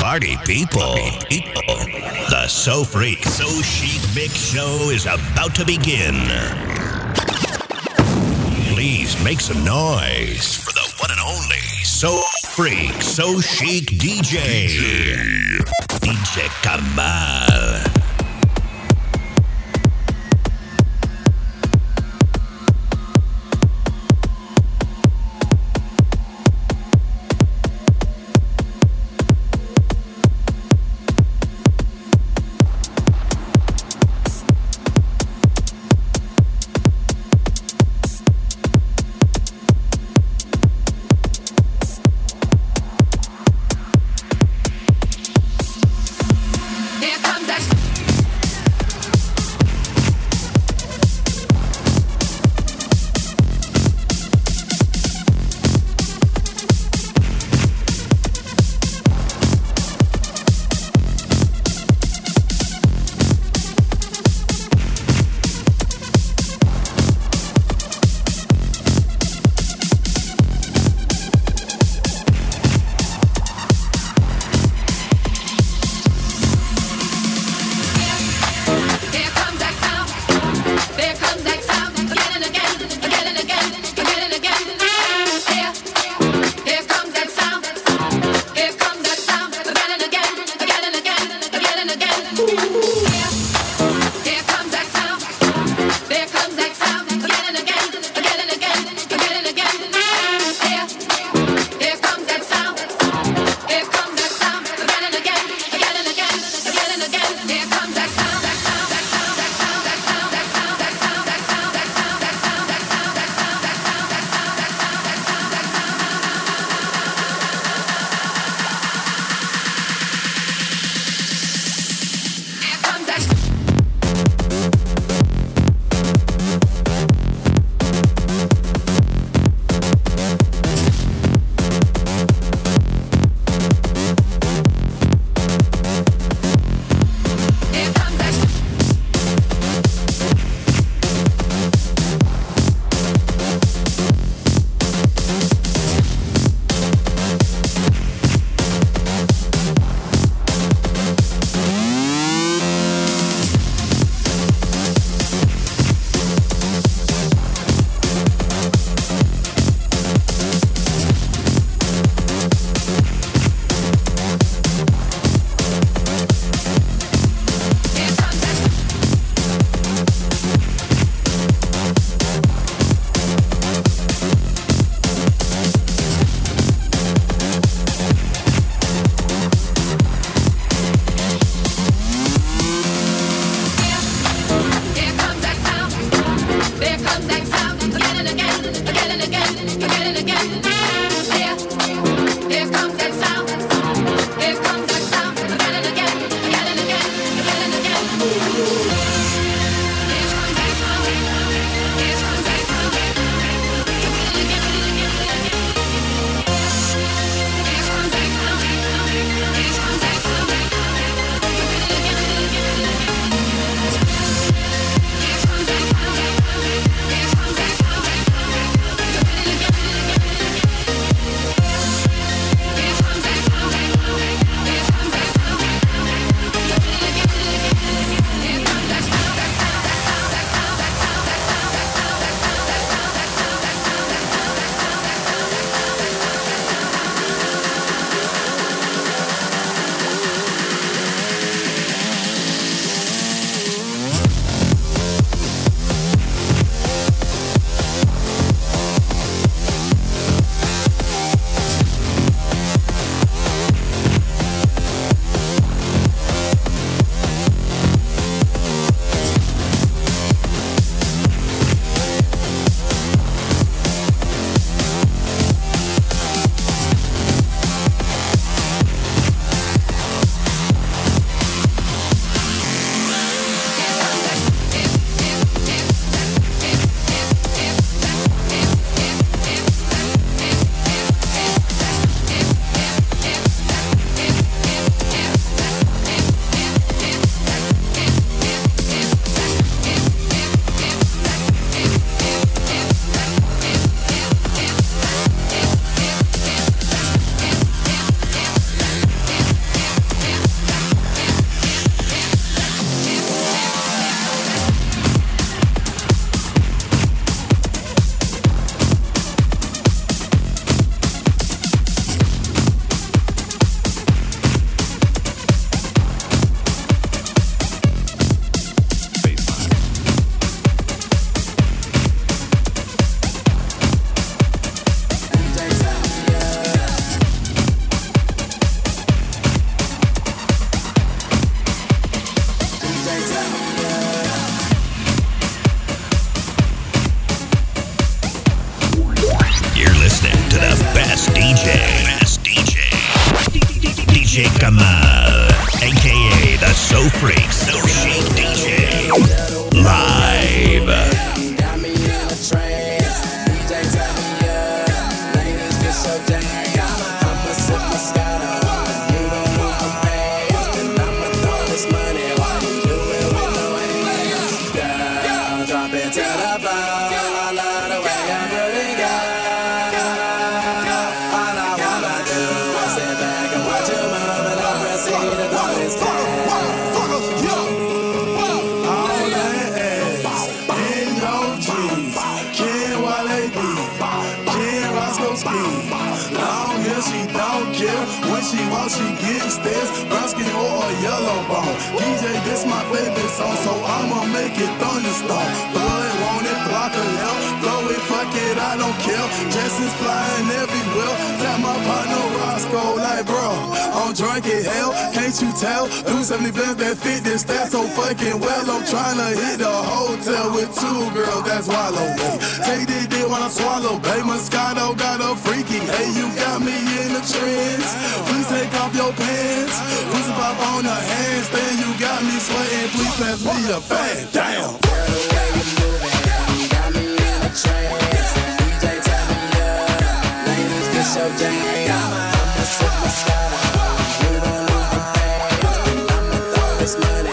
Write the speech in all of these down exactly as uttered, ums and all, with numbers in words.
Party people, people, the So Freak, So Chic Mix Show is about to begin. Please make some noise for the one and only So Freak, So Chic D J, D J Kamal. Here comes that. Freaks, the Chic D J, live. So I'ma make it thunderstorm. Throw it, want it, block or hell. Throw it, fuck it, I don't care. Jason's flying everywhere. Tell my partner Roscoe, like, bro, I'm drunk as hell. Can't you tell? Do seventy blends that fit this stat so fucking well. I'm tryna hit a hotel with two girls that swallow me. Take this dick when I swallow. Babe, Moscato got a freaky. Hey, you got me in the trends. Please take off your pants. Please pop on the handstand. You got me sweating. Please pass me a fan. Damn. Girl, the way you moving, you got me in the trance. D J, tell me up. Ladies, this your jam. I'm a superstar. You don't want to pay. I'ma throw this money.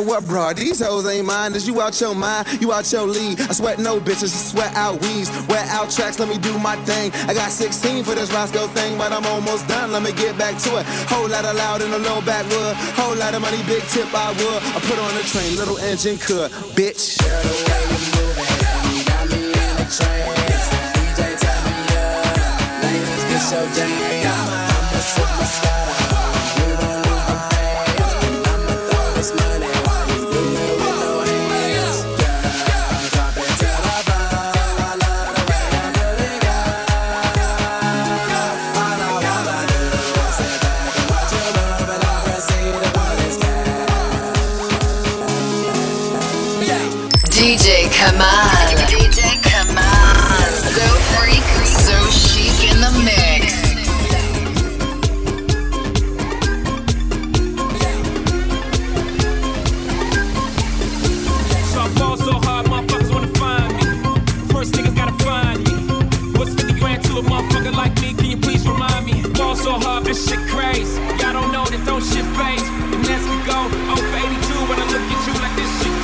What, bro? These hoes ain't mine. Is you out your mind? You out your league. I sweat no bitches, I sweat out weeds. Wear out tracks, let me do my thing. I got sixteen for this Roscoe thing, but I'm almost done. Let me get back to it. Whole lot of loud in the low backwood. Whole lot of money, big tip I would. I put on a train, little engine could, bitch. Girl, the way you moving, you got me in a trance. D J, tell me up. Ladies, this your jam. I'm a superstar. D J Kamal, D J Kamal, so freak, so chic in the mix. So I fall so hard, motherfuckers wanna find me. First niggas gotta find me. What's fifty grand to a motherfucker like me? Can you please remind me? Fall so hard, this shit crazy. Y'all don't know that don't shit phase. And as we go, over eighty-two when I look at you like this shit crazy.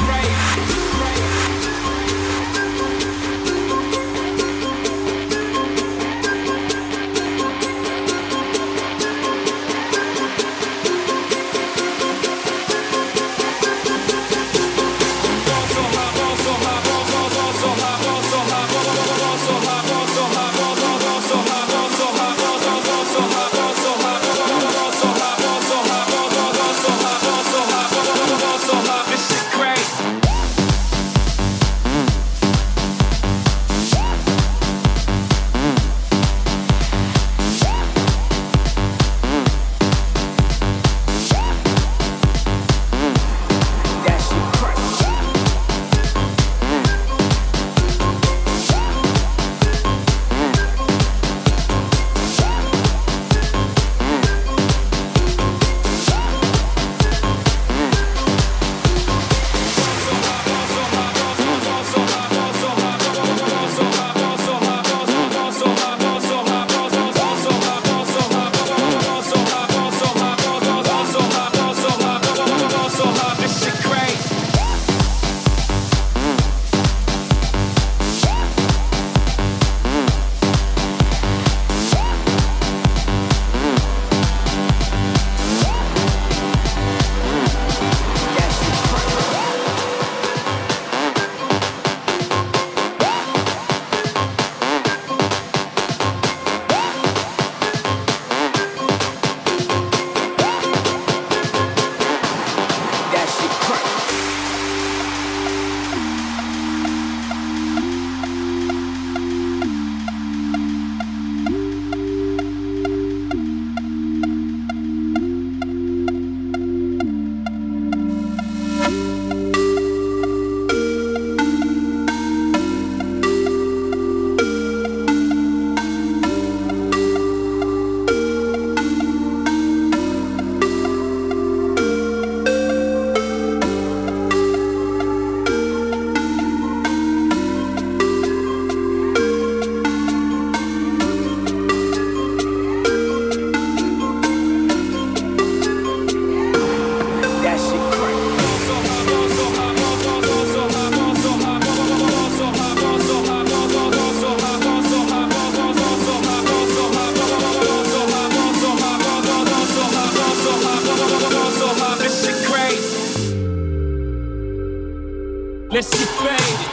Let's get faded. Christ.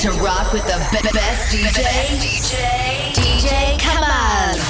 To rock with the be- best D J, D J, D J Kamal.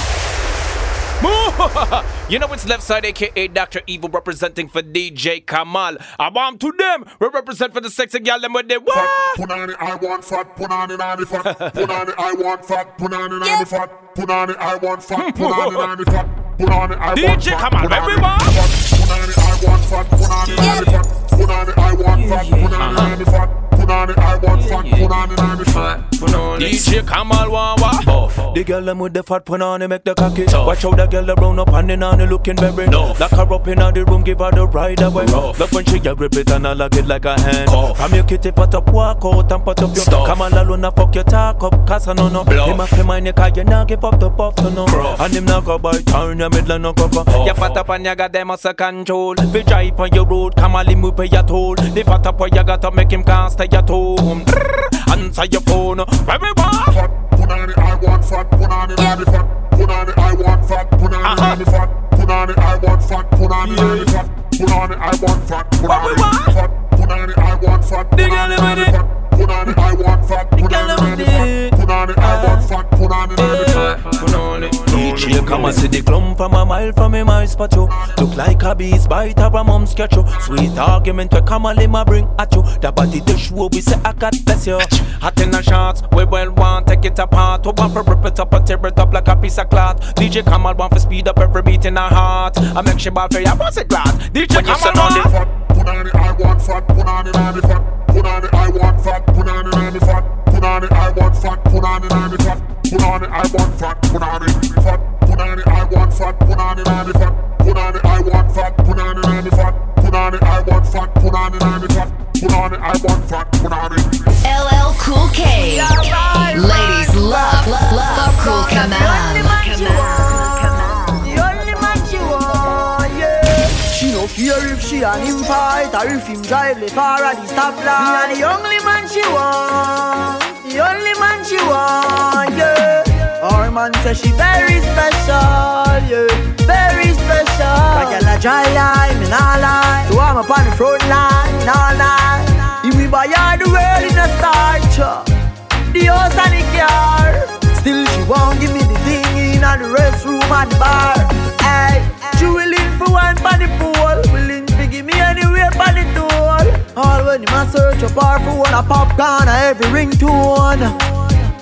You know it's Leftside, aka Doctor Evil, representing for D J Kamal. I want to them. We represent for the sexy girl them with the what? Put on it, I want fat. Put on it, I want fat. Put on it, I want fat. Put on it, I want fat. Put on it, I want fat. Put on it, I want fat. Put on it, I want fat. D J Kamal, everyone. Put on it, I want fat. Put on it, I want fat. Put on it, I want fat. Put on it, I want fat. Put on it, I want fat, put on it, I want fat, put on it. D J Kamal want what? The girl them with the fat, put on it, make the cocky. Watch out, the girl that round up and in on the looking very. Lock her up in the room, give her the ride away. Look when she grip it and I lock it like a hand. From your kitty pot up, walk out and pot up your stuff. Kamal alone, I fuck your talk up, cause I know no. Him a feel mine, you can't give up the puff to no. And him not go by turn, your middle no cover. You fat up and you got them as a control. If you drive on your road, Kamal him will pay your toll. The fat up you got to make him can't stay. At home, answer your phone. Everybody, put on it, I want fat. Put on it, I want fat. Put on it, I want fat. Put on it, I want fat. Put on it, I want fat. Put on it, I want fat. Put on it, I want fat. Put on it, I want fat. Put on it, I want fat. Put on it, I want fat. Put on it, put on it, I want fat. Put on it, I want fat. Put on it. You come and see the clump from a mile from him, I spot you. Look like a beast bite or a mom's catch you. Sweet argument to come and let me bring at you. The body to show we say I got bless you. Hot in the shots, we well want take it apart. We want to rip it up and tear it up like a piece of cloth. D J Kamal want to speed up every beat in her heart. I make she ball for you, I want it glad. D J when Kamal want put on it, I want fat. Put on it, I want fat. Put on it, I want fat. Put on it, I want fat. Put on it, I want fat. Put on it, I want fat. Put on it, I want fat. Put on it, fat. Put on it, I want fat. Put on it, I want fat. Put on it, I want fat. Put on it, I want fat. Put on it, I want fat. Put on it, I want fat. Put on it, I want fat. Put on it. L L Cool K. Ladies love, love, love Cool Kamal. Here if she and him fight, or if him drive the far at the stoplight. Me and the only man she want, the only man she want, yeah. Our man says she very special, yeah, very special. Like a dry eye, me nah lie. So I'm up on the front line, nah lie. If we buy all the world in a start, the house and the car, still she won't give me the thing in the restroom and the bar. Hey, she willing for one for the pool. All when him a search a bar for one, a popcorn, a every ringtone.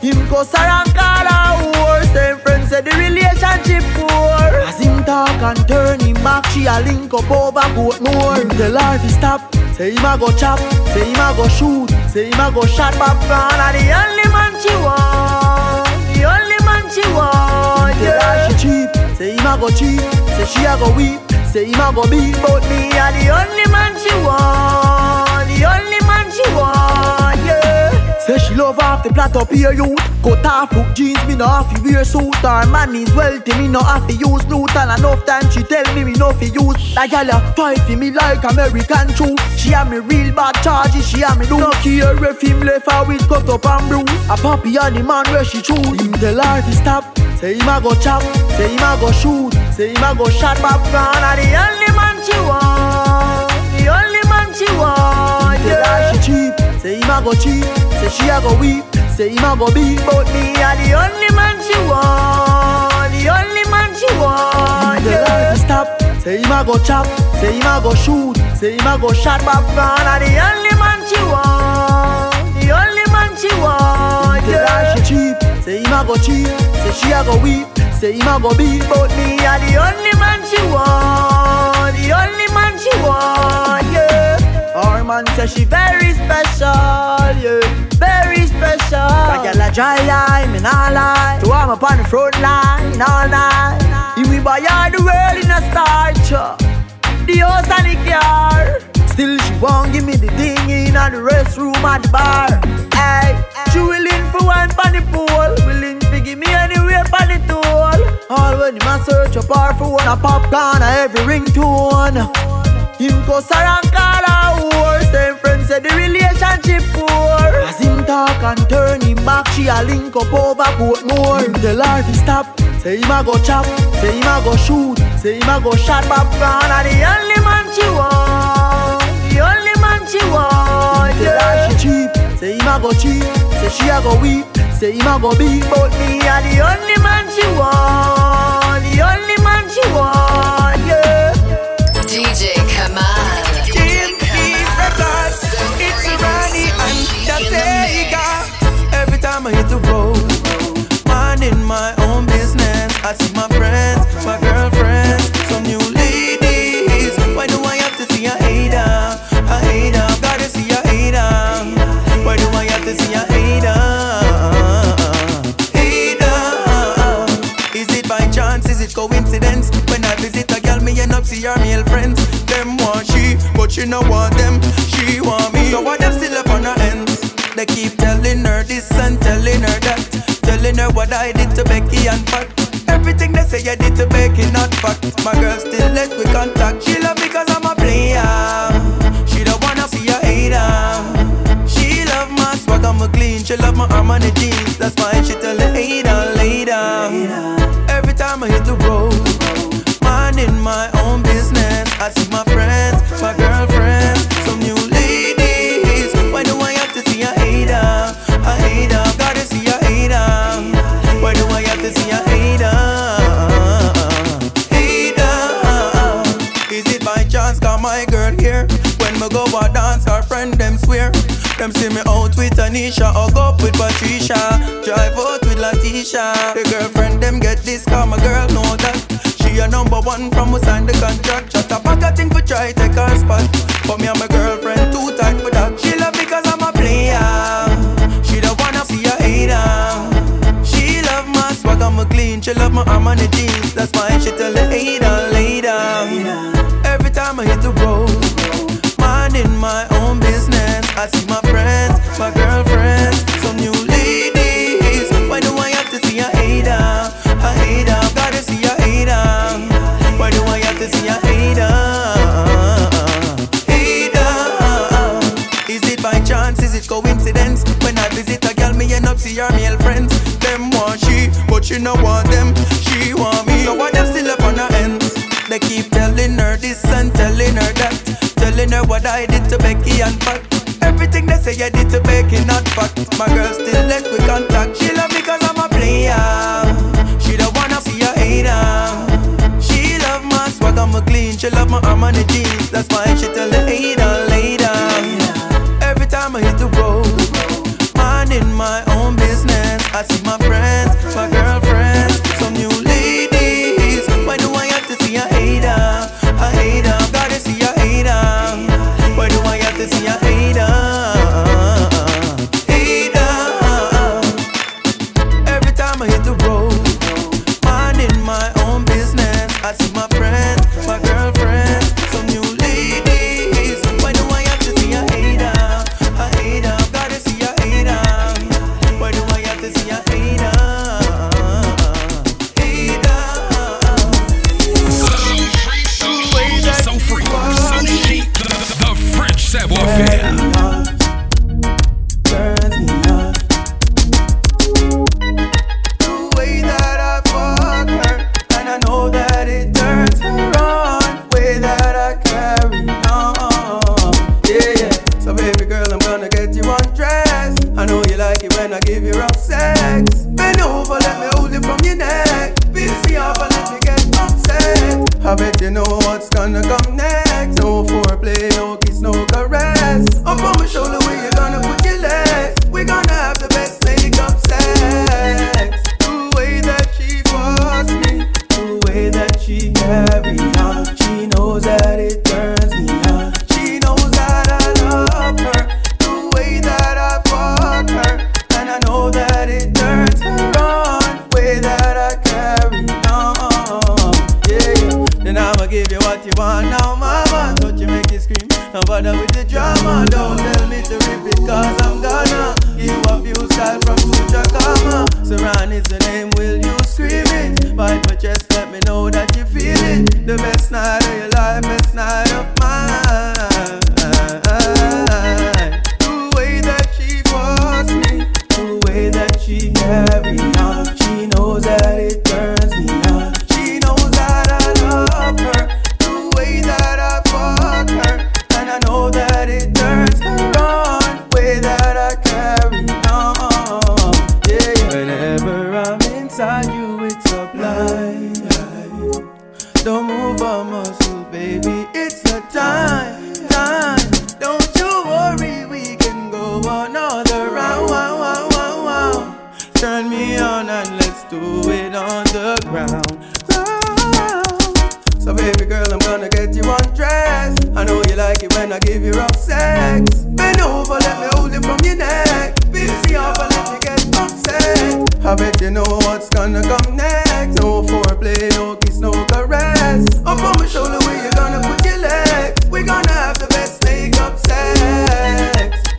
Him go sarang call a horse. Them friends said the relationship poor. As him talk and turn him back, she a link up over goat more. Him tell her fi stop, say him a go chop, say him a go shoot, say him a go shot popcorn. And the only man she want, the only man she want, yeah. Tell her she cheap, say him a go cheap, say she a go weep, say him a go beat, but me a the only man she want, the only man she want, yeah. Say she love off the plot up here youth. Cut off hook jeans, me no have to wear suit. Her man is wealthy, me no have to use loot. And enough time she tell me me no fi use. That gal a fight for me like American truth. She a me real bad charges, she a me do. No care if him left her with cut up and bruise. A puppy and the man where she choose. Him tell her to stop, say him a go chop, say him a go shoot, say him a go shot back round. And the only man she want, the only man she want, yeah. Tell her she cheap, say him a go cheap, say she a go weep, say him a go beat. But me a the only man she want, the only man she want, yeah. Tell her to stop, say him a go chop, say him a go shoot, say him a go shot back round. And the only man she want, the only man she want, yeah. Tell her she cheap, say him a go cheat, say she a go weep, say him a go beat. But me a the only man she want, the only man she want, yeah. Her man say she very special, yeah, very special. That girl a dry line, me nah lie. So I'm up on the front line all night. If we buy all the world in a start, the house and the car. Still she won't give me the thing in at the restroom at the bar. Hey, she willing for one pan the pool, willing to give me anywhere pan the tool. All when him a search up her phone, a popcorn a every ringtone. Him cuss her and call her whore. Them friends said the relationship poor. As him talk and turn him back, she a link up over boat more. Him tell her to stop, say him a go chop, say him a go shoot, say him a go shot back round. And the only man she want, the only man she want, yeah. She cheap, say him a go cheat, say she a go weep, say him a go beat. But me a the only man she want, the only man she want, yeah. D J Kamal, D J Kamal, it's Rani and Jatega. Every time I hit the road, minding my own business, I see my friends, my girlfriends, some new ladies. Why do I have to see a hater? A hater, gotta see a hater. Why do I have to see a hater? Hater. Is it by chance? Is it coincidence? When I visit a girl, me end up see her male friends. Them want she, but she no want them. She want me, so why them still up on her ends? They keep telling her this and telling her that, telling her what I did to Becky and Pat. Everything they say I did to Becky, not fact. My girl still let me contact. She love because I'm a player. She don't wanna see a hater. She love my swag, I'm a clean. She love my arm and the jeans. That's why she tell the hater later. Every time I hit the road, minding my own business, I see my friends, my girlfriends, some new ladies. Why do I have to see a hater? A hater, gotta see a hater. Why do I have to see a hater? I go a dance, her friend them swear. Them see me out with Anisha, hug up with Patricia, drive out with Latisha. The girlfriend them get this car, my girl know that. She a number one from who signed the contract. Shut up, I got thing for try take her spot. But me and my girlfriend too tight for that. She love because I'm a player. She don't wanna see a hater. She love my swag, I'm a clean. She love my arm and the jeans. That's why she tell the hater later. Every time I hit the road, in my own business, I see my friends, my girlfriends, some new ladies. Why do I have to see a hater? A hater, gotta see a hater. Why do I have to see a hater? Hater. Is it by chance? Is it coincidence? When I visit a girl, me end up see her male friends. Them want she, but she no want them. She want me, so why them still up on her ends? They keep telling her this and telling her that, telling her what I did to Becky and Pat. Everything they say I did to Becky, not fact. My girl still let me contact. She love because I'm a player. She don't wanna see a hater. She love my swag, I'm a clean. She love my arm and the jeans. That's why she tell the hater later. Every time I hit the road, minding my own business, I see my friends, my girlfriends, some new ladies. Why do I have to see a hater? A hater, gotta see a hater. Why do I have to see a hater? Hater. Every time I hit the road, minding my own business, I see my friends, my girlfriends, some new ladies. Why do I have to see a hater? A hater, gotta see a hater. what's gonna come next. No foreplay, no kiss, no caress. Up on my shoulder where you gonna put your legs. We gonna have the best make-up sex. The way that she was me, the way that she carried on. She knows that it turns me on. She knows that I love her, the way that I fuck her. And I know that it turns her on, the way that I carry on. Yeah, then I'ma give you what you want now, mama. Don't you make it scream, no bother with the drama. Don't tell me to rip it cause I'm gonna give a few style from Future Karma. Saran is the name, will you scream it? Bite my chest, let me know that you feel it. The best night of your life, best night of mine. The way that she was me, the way that she carried on. She knows that it turns me on. She knows that I love her, the way that I fuck her. And I know that it turns her on, the way that I carry on. Yeah, whenever I'm inside you, it's sublime. Don't move a muscle, baby, it's the time, time. Don't you worry, we can go another round, wow, wow, wow, wow. Turn me on and let's do it on the ground. Wow. So baby girl, I'm gonna get you undressed. I know you like it when I give you rough sex. Bend over, let me hold it from your neck. Beat me off, I let you get upset. I bet you know what's gonna come next. No foreplay, no kiss, no caress. Up on my shoulder where you gonna put your legs. We gonna have the best make-up sex.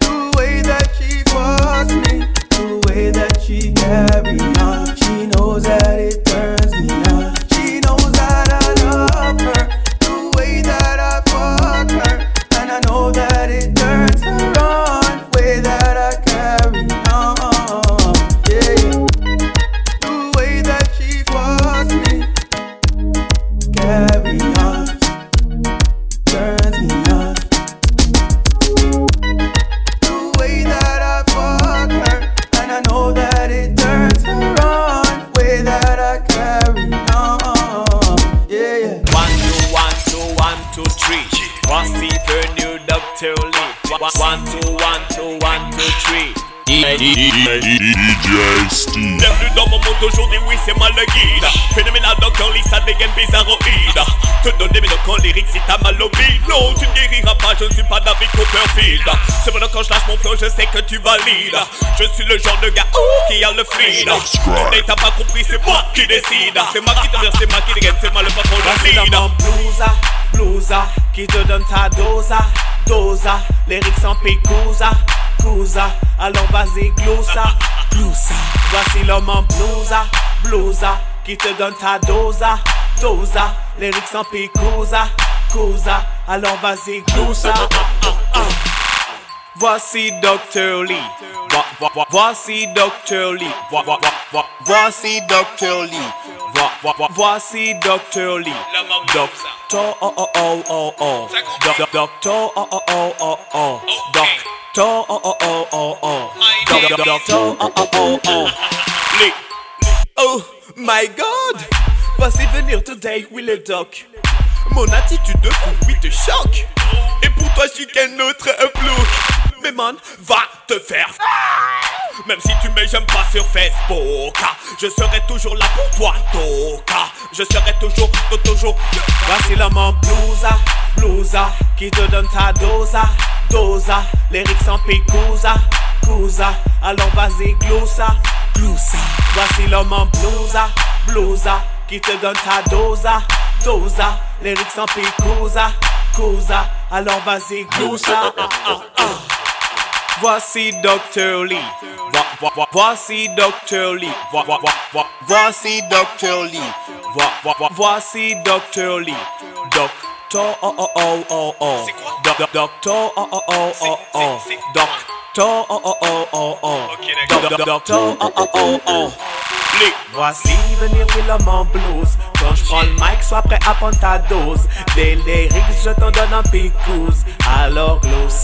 The way that she was me, the way that she carried on. She knows that it turns me on. She knows that I love her, the way that I fuck her. And I know that it turns her on, the way that I carry on. Yeah, the way that she was me, carry on, turns me on. The way that I fuck her, and I know that it turns her on, the way that I carry on. Yeah, yeah. One, two, one, two, one, two, three. One, see, her new doctor lead. One, two, one, two, one, two, three. D J Steve. Bienvenue dans mon monde aujourd'hui, oui c'est moi le guide. Phénoménal donc en ligne, ça dégaine bizarroïde. Te donner mes noms en lyrique si t'as mal au bide. Non, tu ne guériras pas, je ne suis pas David Copperfield. C'est vrai quand je lâche mon flow, je sais que tu valides. Je suis le genre de gars qui a le fluide. Tu t'as pas compris, c'est moi qui décide. C'est moi qui te vire, c'est moi qui dégaine, c'est moi le patron de la lead. Blousa, blousa, qui te donne ta dosa, dosa. Lyrique sans picousa, cousa. Alors vas-y gloussa, gloussa. Voici l'homme en blousa, blousa, qui te donne ta dosa, dosa. Lyrique sans picousa, cousa. Alors vas-y gloussa. Voici Docteur Lee, voici Docteur Lee, voici Docteur Lee, voici Docteur Lee. Docteur oh oh oh oh oh, Docteur oh oh oh oh oh, Docteur oh oh oh oh oh, Docteur oh oh oh oh. Lee, oh my God, voici venir today with le doc. Mon attitude de fou, oui te choque. Et pour toi je suis qu'un autre bloc. Mais man, va te faire f***. Même si tu me j'aime pas sur Facebook, je serai toujours là pour toi, Toka. Je serai toujours, toujours. Voici l'homme en blousa, blousa, qui te donne ta dosa, dosa. Lyrique sans picousa, cousa. Alors vas-y gloussa, gloussa. Voici l'homme en blousa, blousa, qui te donne ta dosa, dosa. Lyrique sans picousa, cousa. Alors vas-y gloussa. Voici Docteur Lee, voici Docteur Lee, voici Docteur Lee, voici Docteur Lee. Docteur oh oh oh oh oh, Docteur oh oh oh oh oh, Docteur oh oh oh oh oh, Docteur oh oh oh oh. Voici venir l'homme en blouse. Quand je prends le mic, sois prêt à prendre ta dose. Des lyrics, je t'en donne un picouse. Alors glousse,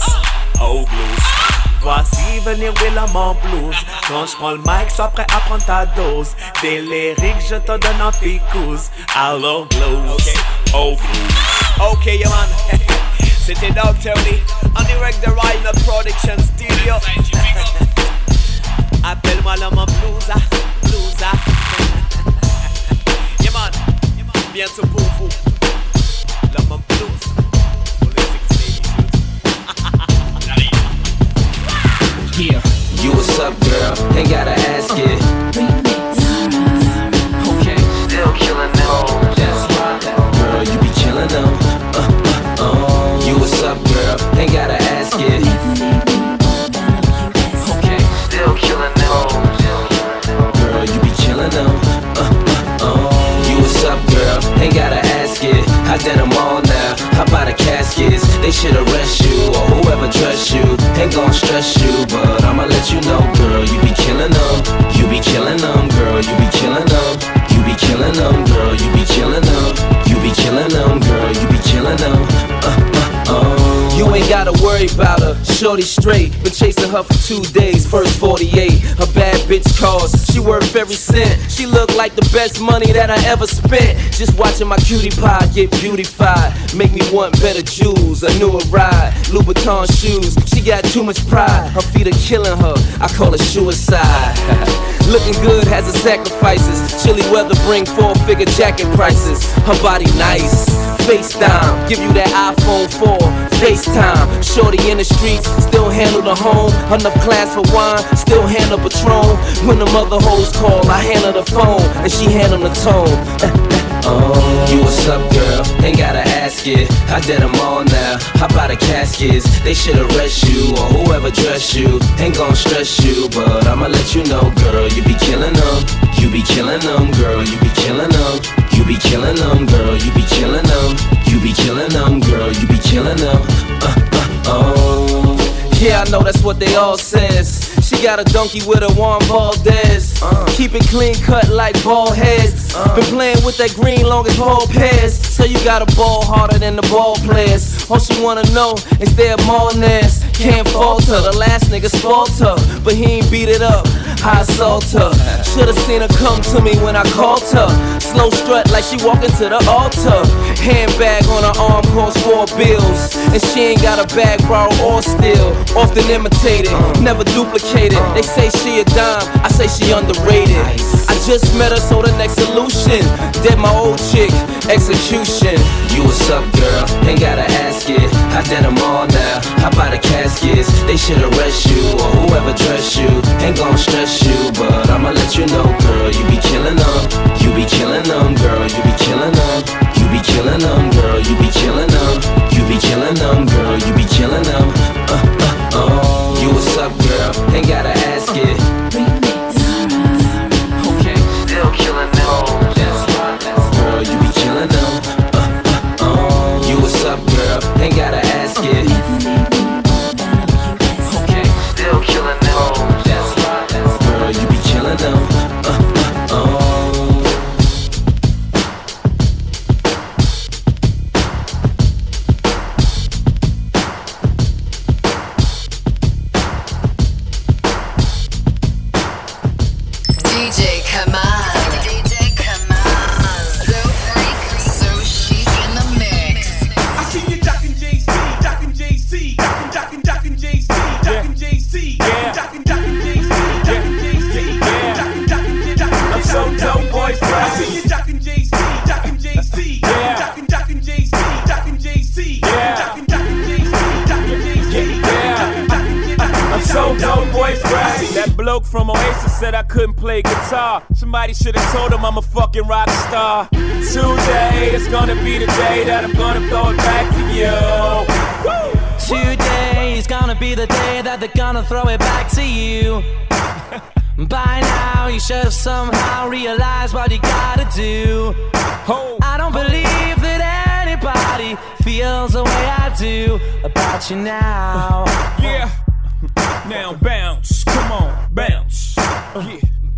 oh glousse. Voici venir l'homme en blouse. Quand je prends le mic, sois prêt à prendre ta dose. Des lyrics, je t'en donne un picouse. Alors glousse, oh glousse. Ok, yeah, man. C'était Notorious en direct de Rhino Productions Studio. Appelle-moi l'homme en blousa, blousa. Yeah, man. Bientôt pour vous. L'homme en blousa. Yeah. You what's up, girl? Ain't gotta ask it. Uh, okay, still killing them. Oh, that's why, girl, you be killing them. Uh, uh, oh, you what's up, girl? Ain't gotta ask it. Okay, still killing them. Oh, girl, you be killing them. Uh, uh, oh, you what's up, girl? Ain't gotta ask it. I did them all now. How about the caskets? They should arrest you or whoever trusts you. Ain't gon' stress you, but I'ma let you know, girl, you be killing them. You be killing them, girl, you be killing them. You be killing them, girl, you be killing them. You be killing them, girl, you be killing them. Uh, uh, oh. You ain't gotta worry about her, shorty straight. Been chasing her for two days, first forty-eight. Her bad bitch calls, she worth every cent. She look like the best money that I ever spent. Just watching my cutie pie get beautified. Make me want better jewels, a newer ride, Louboutin shoes. She got too much pride, her feet are killing her. I call it suicide. Looking good has its sacrifices. Chilly weather bring four-figure jacket prices. Her body nice, FaceTime, give you that iPhone four, FaceTime. Shorty in the streets, still handle the home. Enough class for wine, still handle Patron. When the mother hoes call, I handle the phone, and she handle the tone. Oh, you what's up, girl? Ain't gotta ask it. I did them all now. How about the caskets? They should arrest you or whoever dressed you. Ain't gon' stress you, but I'ma let you know, girl, you be killing them. You be killing them, girl, you be killing them. You be killing them, girl, you be killing them. You be killing them, girl, you be killing them. Uh, uh, oh. Yeah, I know that's what they all says. She got a donkey with a warm Valdez. Uh, Keep it clean cut like bald heads. Uh, Been playing with that green long as ball pairs. So you got a ball harder than the ball players. All she wanna know is their ballness. Can't fault her, the last nigga spalled her, but he ain't beat it up. I assault her. Should've seen her come to me when I called her. Slow strut like she walking to the altar. Handbag on her arm costs four bills, and she ain't got a bag borrowed or steal. Often imitated, never duplicated. They say she a dime, I say she underrated. I just met her, so the next solution. Dead my old chick, execution. You what's up, girl? Ain't gotta ask it. I did them all now. How about the caskets? They should arrest you or whoever dressed you. Ain't gon' stress you, but I'ma let you know, girl, you be killing them. You be killing them, girl, you be killing them. You be killing them, girl, you be killing them. You be killing them, girl, you be killing them. Uh, uh. Oh, you what's up, girl? Ain't gotta ask it. Okay, still killing them. Oh, that's why, that's girl, you be killing them. Uh, uh, oh, you what's up, girl? Ain't gotta ask it. Okay, still killing them. Oh, that's why, that's girl, you be killing them. Uh, uh, oh. Somebody should've told him I'm a fucking rock star. Today is gonna be the day that I'm gonna throw it back to you. Woo! Today is gonna be the day that they're gonna throw it back to you. By now you should've somehow realized what you gotta do. I don't believe that anybody feels the way I do about you now. Yeah, now bounce, come on, bounce. Yeah.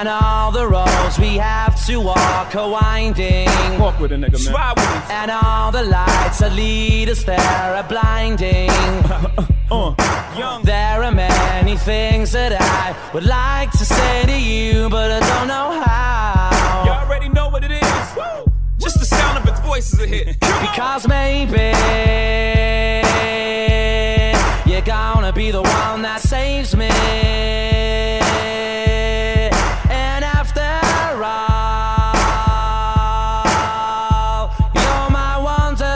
And all the roads we have to walk are winding. Walk with a nigga, man. And all the lights that lead us there are blinding. Uh, young. There are many things that I would like to say to you, but I don't know how. You already know what it is. Woo. Just the sound of its voice is a hit. Because maybe you're gonna be the one that saves me. And after all, you're my wonderwall.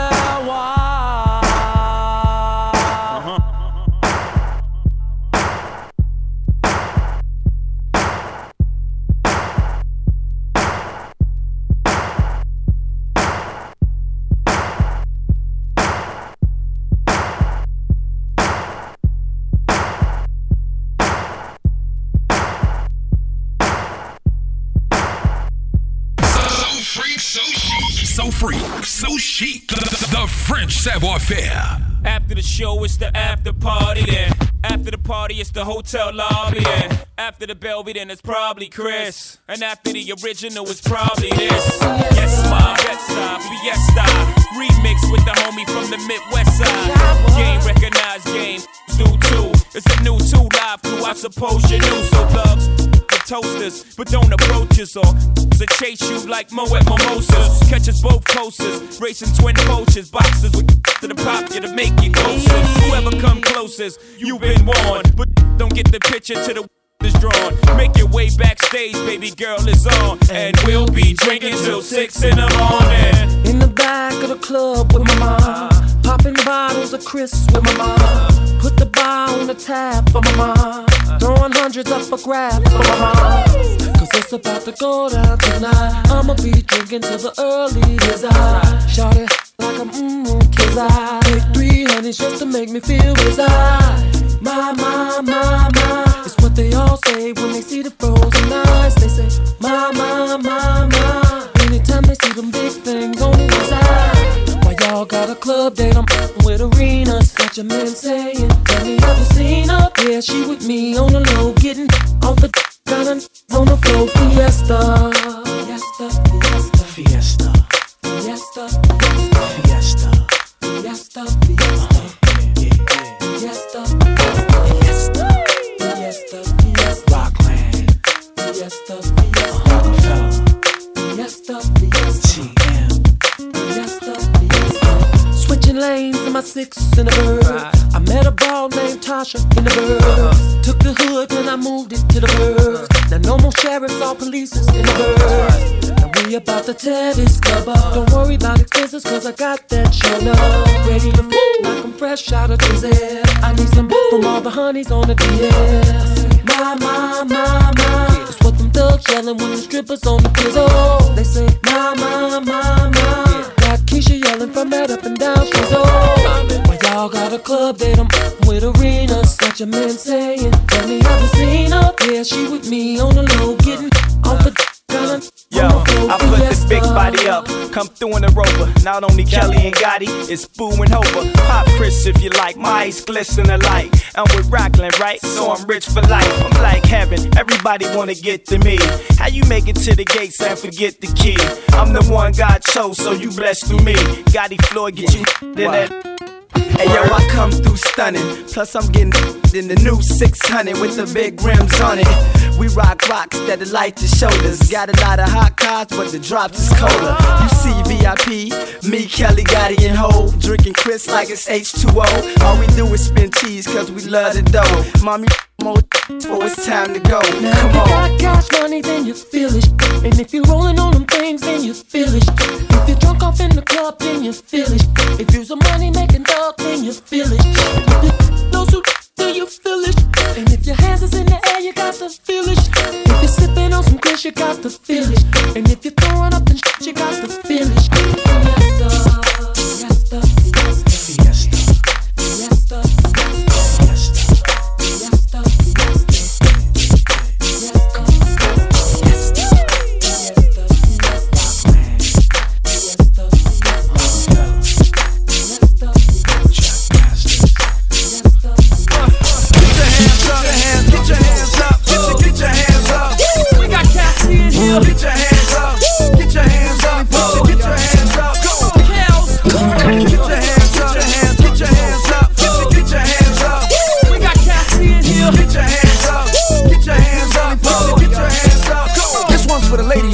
So free, so chic, the French savoir-faire. After the show, it's the after party then. After the party, it's the hotel lobby then. After the Belvedere, then it's probably Chris. And after the original, it's probably this. Yes, ma, that's a fiesta. Remix with the homie from the Midwest side. Game recognized, game do too. It's a new two live crew, I suppose you knew. So love toasters, but don't approach us or so chase you like Mo at Mimosas. Catch us both coasters, racing twin poachers, boxers with to the pop you to make you closer. Whoever come closest, you've been warned, but don't get the picture to the is drawn. Make your way backstage, baby girl is on, and we'll be drinking till six in the morning. In the back of the club with my mom, popping bottles of crisps with my mom. Put the bar on the tap for my mom. Throwing hundreds up for grabs for my mom. Cause it's about to go down tonight. I'ma be drinking till the early desire. Shout it like I'm mmm, cause I take three honeys just to make me feel as I. My, my, my, my. It's what they all say when they see the frozen eyes. They say, my, my, my, my. Anytime they see them big things on the inside. Why y'all got a club date? I'm with arenas. Got your man saying, have you ever seen her? Yeah, she with me on the low, getting off the got her on the floor. Fiesta, fiesta, fiesta, fiesta, fiesta, fiesta, fiesta, fiesta, fiesta. Fiesta, Rockefeller, Fiesta, T M, Fiesta, Fiesta. Switching lanes in my six in the bird. Right. I met a ball named Tasha in the bird. Uh-huh. Took the hood and I moved it to the bird. Uh-huh. Now no more sheriffs or police in the bird. Right. Now we about to tear this club up. Don't worry about expenses cause I got that show love. Ready to move like I'm fresh out of the air. I need some boo from all the honeys on the D L. My, my, my, my. What them thugs yelling when the strippers on the pizzle. Oh, they say, my, my, my, my. Got Keisha yelling from that up and down pizzle. Well, y'all got a club that I'm with arenas. Got your man saying, tell me I've seen her. Yeah, she with me on the low, getting off the gun. Yo, I put this big body up, come through in the rover. Not only Kelly and Gotti, it's Boo and Hova. Pop Chris if you like, my ice glisten alike. I'm with Rockland, right? So I'm rich for life. I'm like heaven, everybody wanna get to me. How you make it to the gates and forget the key? I'm the one God chose, so you blessed through me. Gotti floor, get you in that. Hey yo, I come through stunning. Plus I'm getting in the new six hundred with the big rims on it. We rock rocks that'll light your shoulders. Got a lot of hot cars, but the drops is colder. You see V I P, me, Kelly, Gotti, and Ho. Drinking Chris like it's H two O. All we do is spin cheese cause we love the dough. Mommy, more for it's time to go. Now come if on. If you got cash money, then you feel it. And if you're rolling on them things, then you feel it. If you're drunk off in the club, then you feel it. If you're some money making dog, then you feel it. If those who do you feel it. And if your hands is in the air, you got to feel it. If you're sipping on some Kush, you got to feel it. And if you're throwing up the shit, you got to feel it. Fiesta, fiesta, fiesta, fiesta, fiesta, fiesta, fiesta. Get your hands up, get your hands up, get your hands up. We got cash.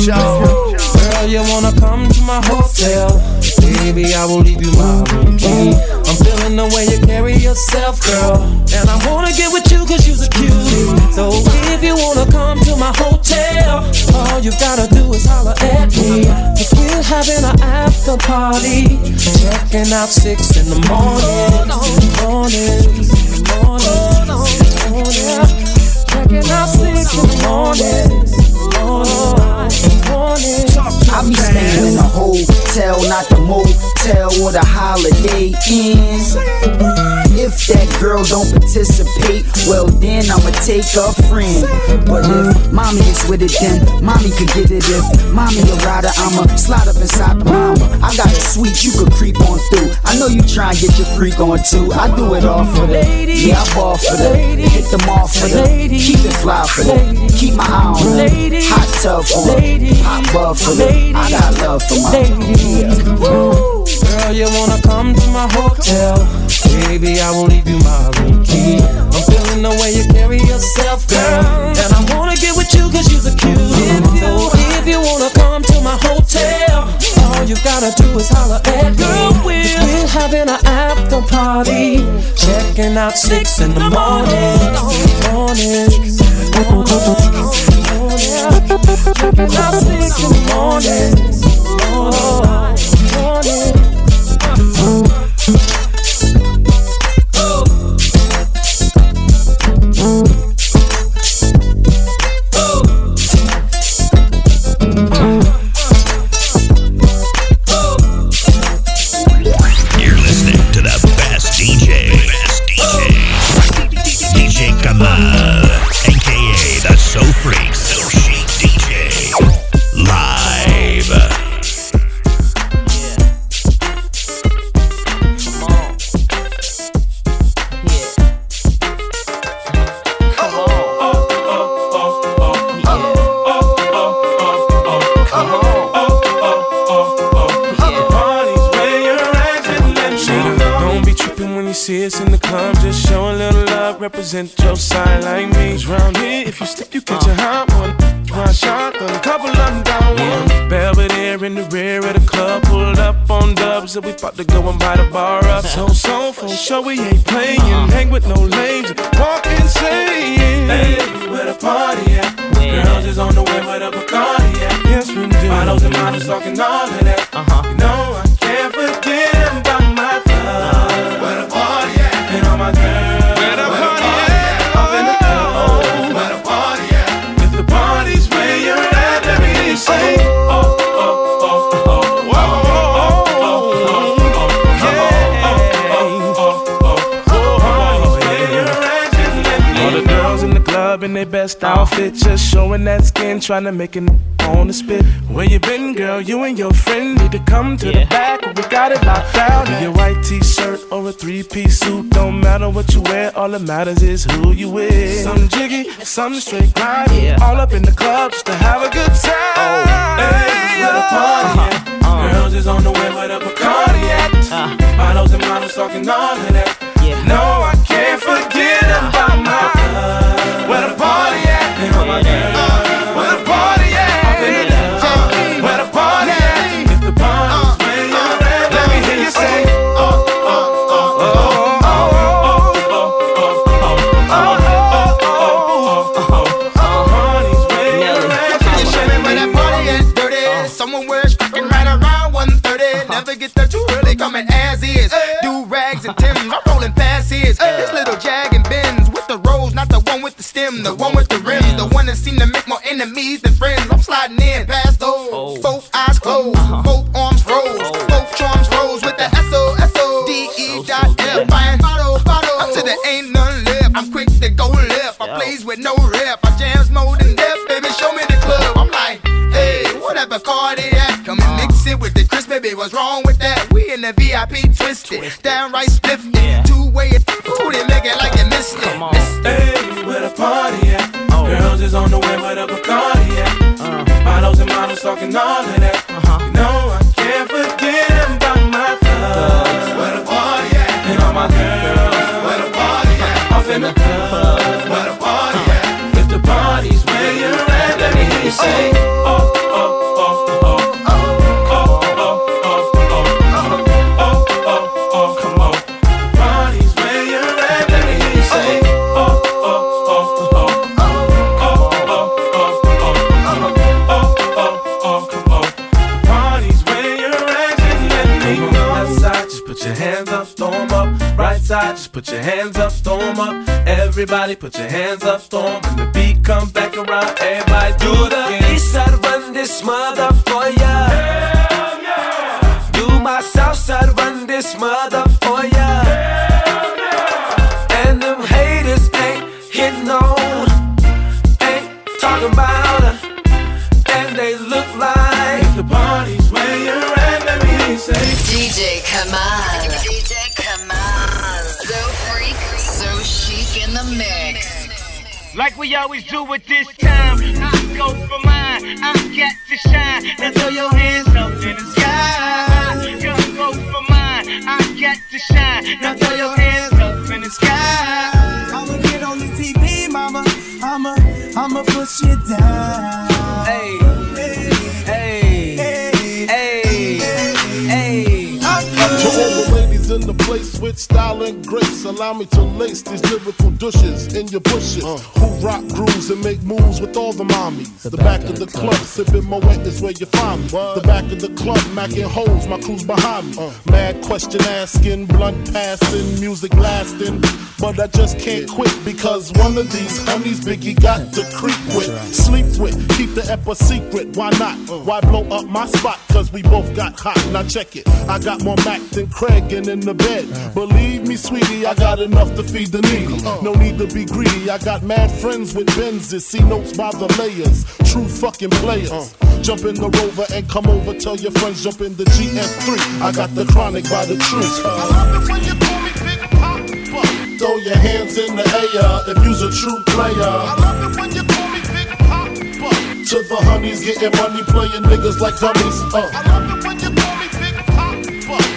Joe. Girl, you wanna come to my hotel? Baby, I will leave you my room key. I'm feeling the way you carry yourself, girl, and I wanna get with you cause you's a cutie. So if you wanna come to my hotel, all you gotta do is holler at me. Cause we're having an after party, checking out six in the morning. Morning, morning, morning. Checking out six in the morning, morning. I be staying in a hotel, not the motel or the Holiday Inns. If that girl don't participate, well then I'ma take a friend. But if mommy is with it, then mommy could get it. If mommy a rider, I'ma slide up inside the mama. I got a suite you could creep on through. I know you try and get your freak on too. I do it all for that. Yeah, I ball for that. Hit them all for that. Keep it fly for that. Keep my eye on that. Hot tub for that. I love for me, I got love for my lady. Girl, you wanna come to my hotel? Baby, I will leave you my room key. I'm feeling the way you carry yourself, girl, and I wanna get with you cause you's a cutie. So if you wanna come to my hotel, all you gotta do is holler at girl. We're having an after party, checking out six in the morning. Morning, morning, morning. Checking out six in the morning, morning. You're listening to the best D J, best D J, D J Kamal, aka the So Freak So Chic D J, live. Come on. Yeah. Come on. Oh, oh, oh, oh. Yeah. Oh, oh, oh, oh. Come on. Oh, oh, oh, oh. The party's where you're at and let me know. Don't be tripping when you see us in the club. Just show a little love, represent your side like me. Round here, if you slip, you catch a hot one. One shot, but a couple of them down one. Belvedere in the rear of the club, pulled up on dubs, and we about to go and buy the bar up. So soulful, show we ain't playing, hang with no lames, walk insane. Hey, where the party at? Girls is on the way with a Bacardi at. Yes, we do. Bottles and models talking all of that. Uh-huh. You know I can't forget about my love. Where the party at? And all my girls. Say, oh, oh, oh, oh, oh, oh, oh, oh. All the girls in the club in their best outfit, just showing that skin, trying to make it on the spit. Where you been, girl? You and your friend need to come to yeah. the back. We got it locked down. Be a white t-shirt or a three-piece suit, don't matter what you wear. All that matters is who you with. Some jiggy, some straight grind. Yeah. All up in the club just to have a good time. Oh, hey, where the party at? Uh-huh. Uh-huh. Girls is on the way with a Bacardi at. Uh-huh. Bottles and models talking all of that. Yeah. No, I can't forget uh-huh. about my love. Where the party at? Yeah. Oh, my girl. Uh-huh. Where the party? The one with the rims, the one that seem to make more enemies than friends. I'm sliding in past those, oh. both eyes closed, uh-huh. both arms froze, oh. both charms froze with the S O, S O, D E dot F. Buying bottle, bottle, up to there ain't none left. I'm quick to go left, I plays with no rep. I jams more than death, baby, show me the club. I'm like, hey, whatever car they at, come and mix it with the crisp, baby, what's wrong with that? We in the V I P twisted, twisted. Downright spiffed, yeah. two-way, ooh, they make it like they missed it. Come on. Is on the way with a Bacardi, yeah. uh, Bottles and models talking all of that. Uh-huh. You know I can't forget about my thugs. Where the party at? And all my girls. Where the party at? Off in the club. Where the party at? If the party's where you're at, let me hear you say, oh, oh. outside, just put your hands up, storm up. Everybody put your hands up, storm. When the beat comes back around, everybody do the Eastside, run this mother for ya. Hell yeah. Do my Southside, run this mother for ya. Hell yeah. And them haters ain't hit no, ain't talking about her, and they look like if the party's where you're at, let me say D J Kamal. D J Kamal, so freak, so chic in the mix. Like we always do at this time, I go for mine, I got to shine. Now throw your hands up in the sky. Just go for mine, I got to shine. Now throw your hands up in the sky. I'ma get on the T V, mama. I'ma, I'ma push it down. Hey, hey, hey, hey, hey, hey. To all the ladies in the place with style and grace, allow me to lace these lyrical douches in your bushes. Uh, Who rock grooves and make moves with all the mommies. The, the back, back of the club, club sipping my wet is where you find me. What? The back of the club, macking holes, my crew's behind me. Uh, Mad question asking, blunt passing, music lasting. But I just can't quit because one of these homies Biggie got to creep with, sleep with, keep the ep a secret. Why not? Why blow up my spot? Cause we both got hot. Now check it. I got more Mac than Craig and in the bed. Believe me, sweetie, I got enough to feed the needy. No need to be greedy. I got mad friends with Benzes. See notes by the layers. True fucking players. Jump in the Rover and come over. Tell your friends, jump in the G M three. I got the chronic by the tree. I love it when you call me Big Pop. Throw your hands in the air if you's a true player. I love it when you call me Big Pop. To the honeys, getting money, playing niggas like dummies. Uh. I love it when you call me Big Pop.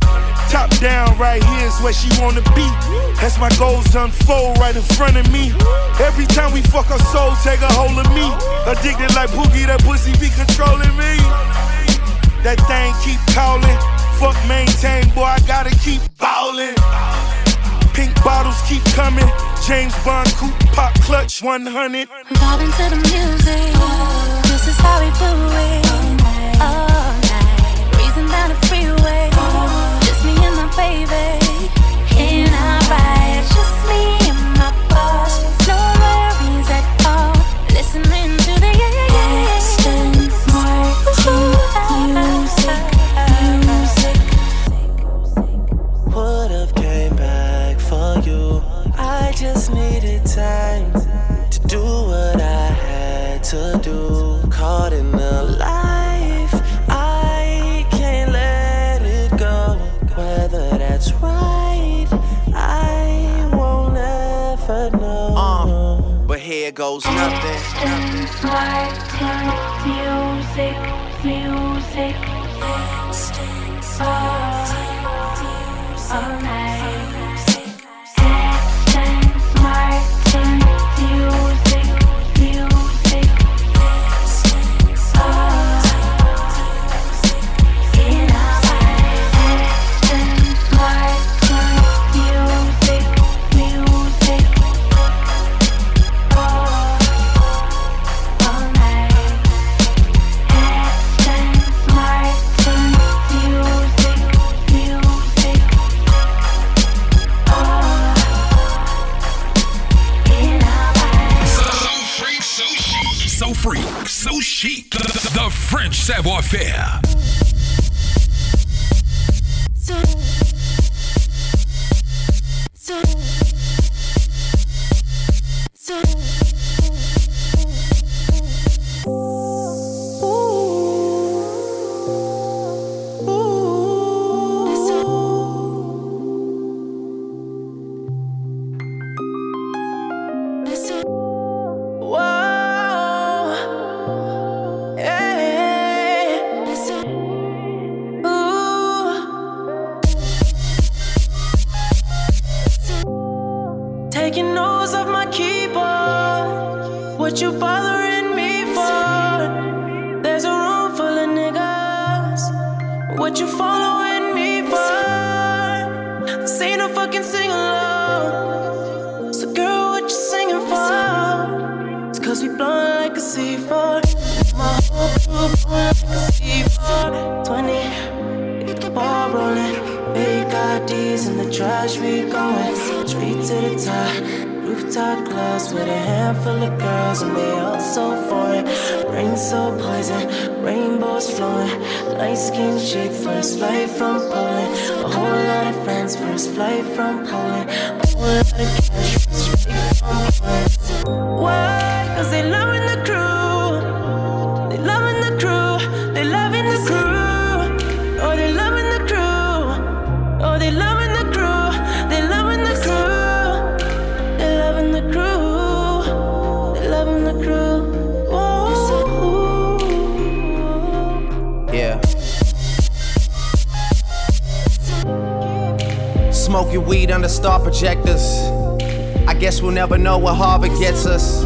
Top down right here is where she wanna be. As my goals unfold right in front of me. Every time we fuck, her soul take a hold of me. Addicted like Boogie, that pussy be controlling me. That thing keep calling. Fuck maintain, boy, I gotta keep ballin'. Pink bottles keep coming. James Bond coupe, pop clutch, one hundred. Bobbing to the music, oh, this is how we do it. Oh, down the freeway, oh, just me and my baby. And I ride, just me and my boss. No worries at all, listening to the distance. Music, music. Would've came back for you. I just needed time to do what I had to do. Caught in the light. That's right, I won't ever know. Uh, but here goes nothing. Music, music. All, all night. Essence, Martin, music, music. So chic, the, the French savoir-faire. smoking weed under star projectors. I guess we'll never know what Harvard gets us.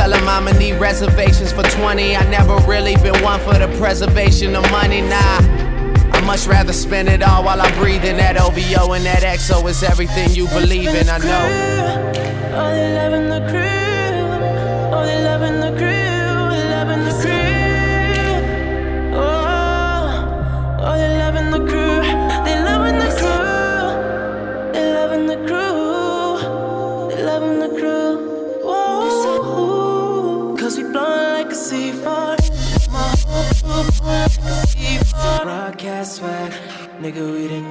Tell him I'ma need reservations for twenty. I never really been one for the preservation of money, nah. I much rather spend it all while I'm breathing. That O V O and that X O is everything you believe in, I know. All the love in the crew, all the love in the crew, love in the crew. Oh, all the love in the crew, they love in the crew, they love in the crew, they love in the crew. We blowin' like a C four. My whole crew blowin' like a C four. Broadcast swag, nigga, we didn't